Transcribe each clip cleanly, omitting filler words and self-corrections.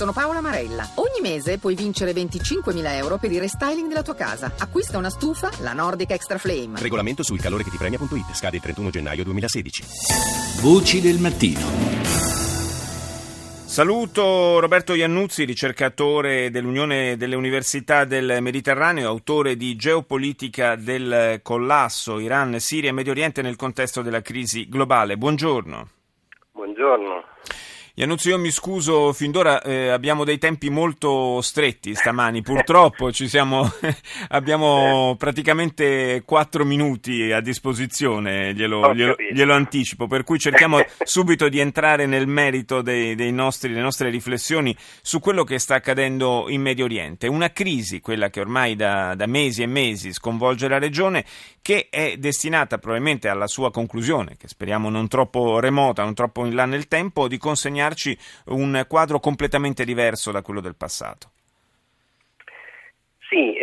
Sono Paola Marella. Ogni mese puoi vincere 25.000 euro per il restyling della tua casa. Acquista una stufa, la Nordica Extra Flame. Regolamento sul calore che ti premia.it. Scade il 31 gennaio 2016. Voci del mattino. Saluto Roberto Iannuzzi, ricercatore dell'Unione delle Università del Mediterraneo, autore di Geopolitica del Collasso, Iran, Siria e Medio Oriente nel contesto della crisi globale. Buongiorno. Buongiorno. Iannuzzi, io mi scuso fin d'ora, abbiamo dei tempi molto stretti stamani, purtroppo abbiamo praticamente 4 minuti a disposizione, glielo anticipo, per cui cerchiamo subito di entrare nel merito delle nostre riflessioni su quello che sta accadendo in Medio Oriente. Una crisi, quella che ormai da mesi e mesi sconvolge la regione, che è destinata probabilmente alla sua conclusione, che speriamo non troppo remota, non troppo in là nel tempo, di consegnare un quadro completamente diverso da quello del passato. Sì,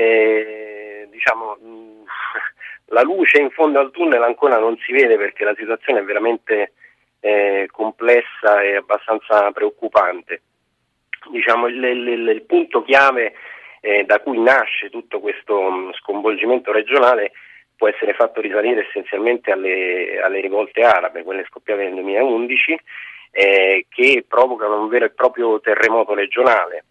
la luce in fondo al tunnel ancora non si vede perché la situazione è veramente complessa e abbastanza preoccupante. Il punto chiave da cui nasce tutto questo sconvolgimento regionale può essere fatto risalire essenzialmente alle rivolte arabe, quelle scoppiate nel 2011, che provocano un vero e proprio terremoto regionale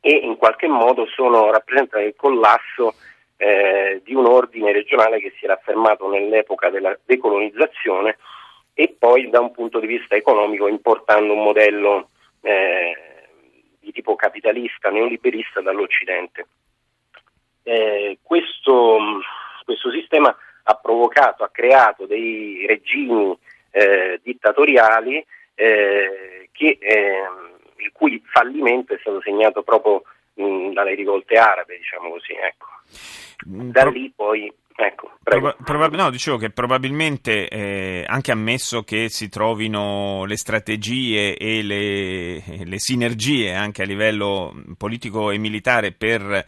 e in qualche modo rappresentano il collasso di un ordine regionale che si era affermato nell'epoca della decolonizzazione e poi da un punto di vista economico importando un modello di tipo capitalista, neoliberista dall'Occidente. Questo sistema ha creato dei regimi dittatoriali il cui fallimento è stato segnato proprio dalle rivolte arabe, diciamo così, ecco. Da lì poi dicevo che probabilmente anche ammesso che si trovino le strategie e le sinergie anche a livello politico e militare per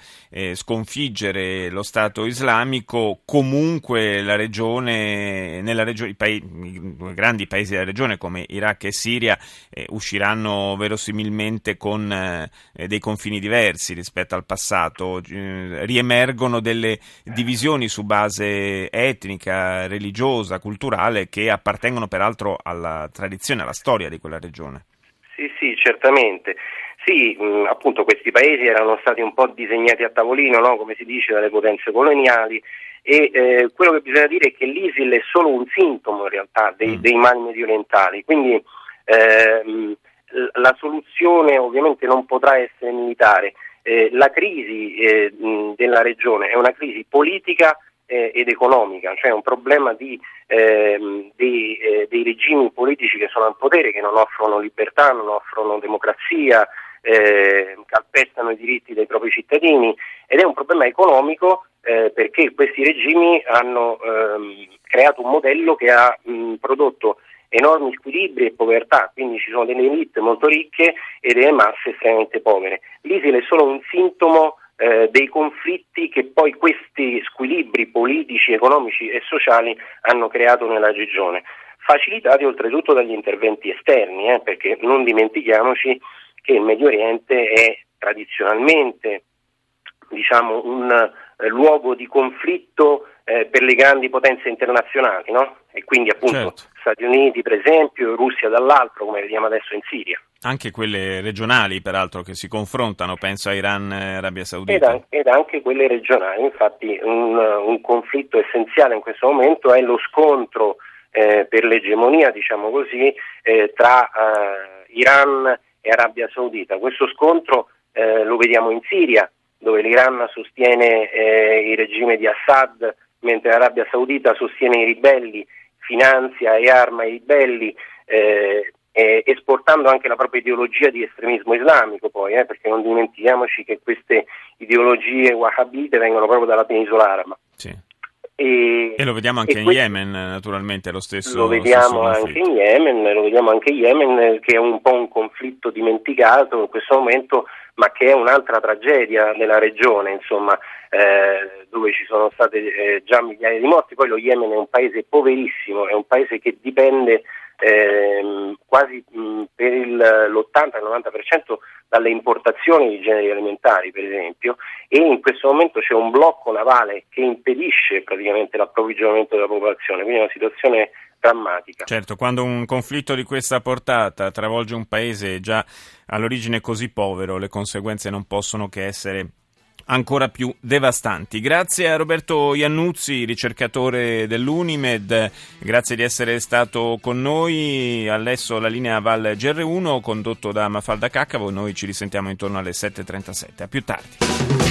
sconfiggere lo Stato islamico, comunque la regione, i grandi paesi della regione come Iraq e Siria usciranno verosimilmente con dei confini diversi rispetto al passato, riemergono delle divisioni su base etnica, religiosa, culturale, che appartengono peraltro alla tradizione, alla storia di quella regione. Sì, certamente. Sì, appunto questi paesi erano stati un po' disegnati a tavolino, no? Come si dice, dalle potenze coloniali e quello che bisogna dire è che l'ISIL è solo un sintomo in realtà dei mali mediorientali, quindi la soluzione ovviamente non potrà essere militare. La crisi della regione è una crisi politica ed economica, cioè un problema dei regimi politici che sono al potere, che non offrono libertà, non offrono democrazia, calpestano i diritti dei propri cittadini, ed è un problema economico perché questi regimi hanno creato un modello che ha prodotto enormi squilibri e povertà, quindi ci sono delle elite molto ricche e delle masse estremamente povere. L'ISIL è solo un sintomo dei conflitti che poi questi squilibri politici, economici e sociali hanno creato nella regione, facilitati oltretutto dagli interventi esterni, perché non dimentichiamoci che il Medio Oriente è tradizionalmente un luogo di conflitto per le grandi potenze internazionali, no? E quindi appunto certo. Stati Uniti per esempio, Russia dall'altro, come vediamo adesso in Siria. Anche quelle regionali peraltro che si confrontano, penso a Iran e Arabia Saudita. Ed anche quelle regionali, infatti un conflitto essenziale in questo momento è lo scontro per l'egemonia, diciamo così, tra Iran e Arabia Saudita. Questo scontro lo vediamo in Siria, dove l'Iran sostiene il regime di Assad, mentre l'Arabia Saudita sostiene i ribelli, finanzia e arma i ribelli, esportando anche la propria ideologia di estremismo islamico poi, perché non dimentichiamoci che queste ideologie wahhabite vengono proprio dalla penisola araba. Sì. E lo vediamo anche in Yemen, naturalmente, lo stesso. Lo vediamo anche in Yemen, che è un po' un conflitto dimenticato in questo momento, ma che è un'altra tragedia della regione, dove ci sono state già migliaia di morti. Poi lo Yemen è un paese poverissimo, è un paese che dipende quasi per l'80-90% dalle importazioni di generi alimentari, per esempio, e in questo momento c'è un blocco navale che impedisce praticamente l'approvvigionamento della popolazione, quindi è una situazione drammatica. Certo, quando un conflitto di questa portata travolge un paese già all'origine così povero, le conseguenze non possono che essere ancora più devastanti. Grazie a Roberto Iannuzzi, ricercatore dell'Unimed, grazie di essere stato con noi. Adesso la linea va al GR1 condotto da Mafalda Caccavo, noi ci risentiamo intorno alle 7.37. A più tardi.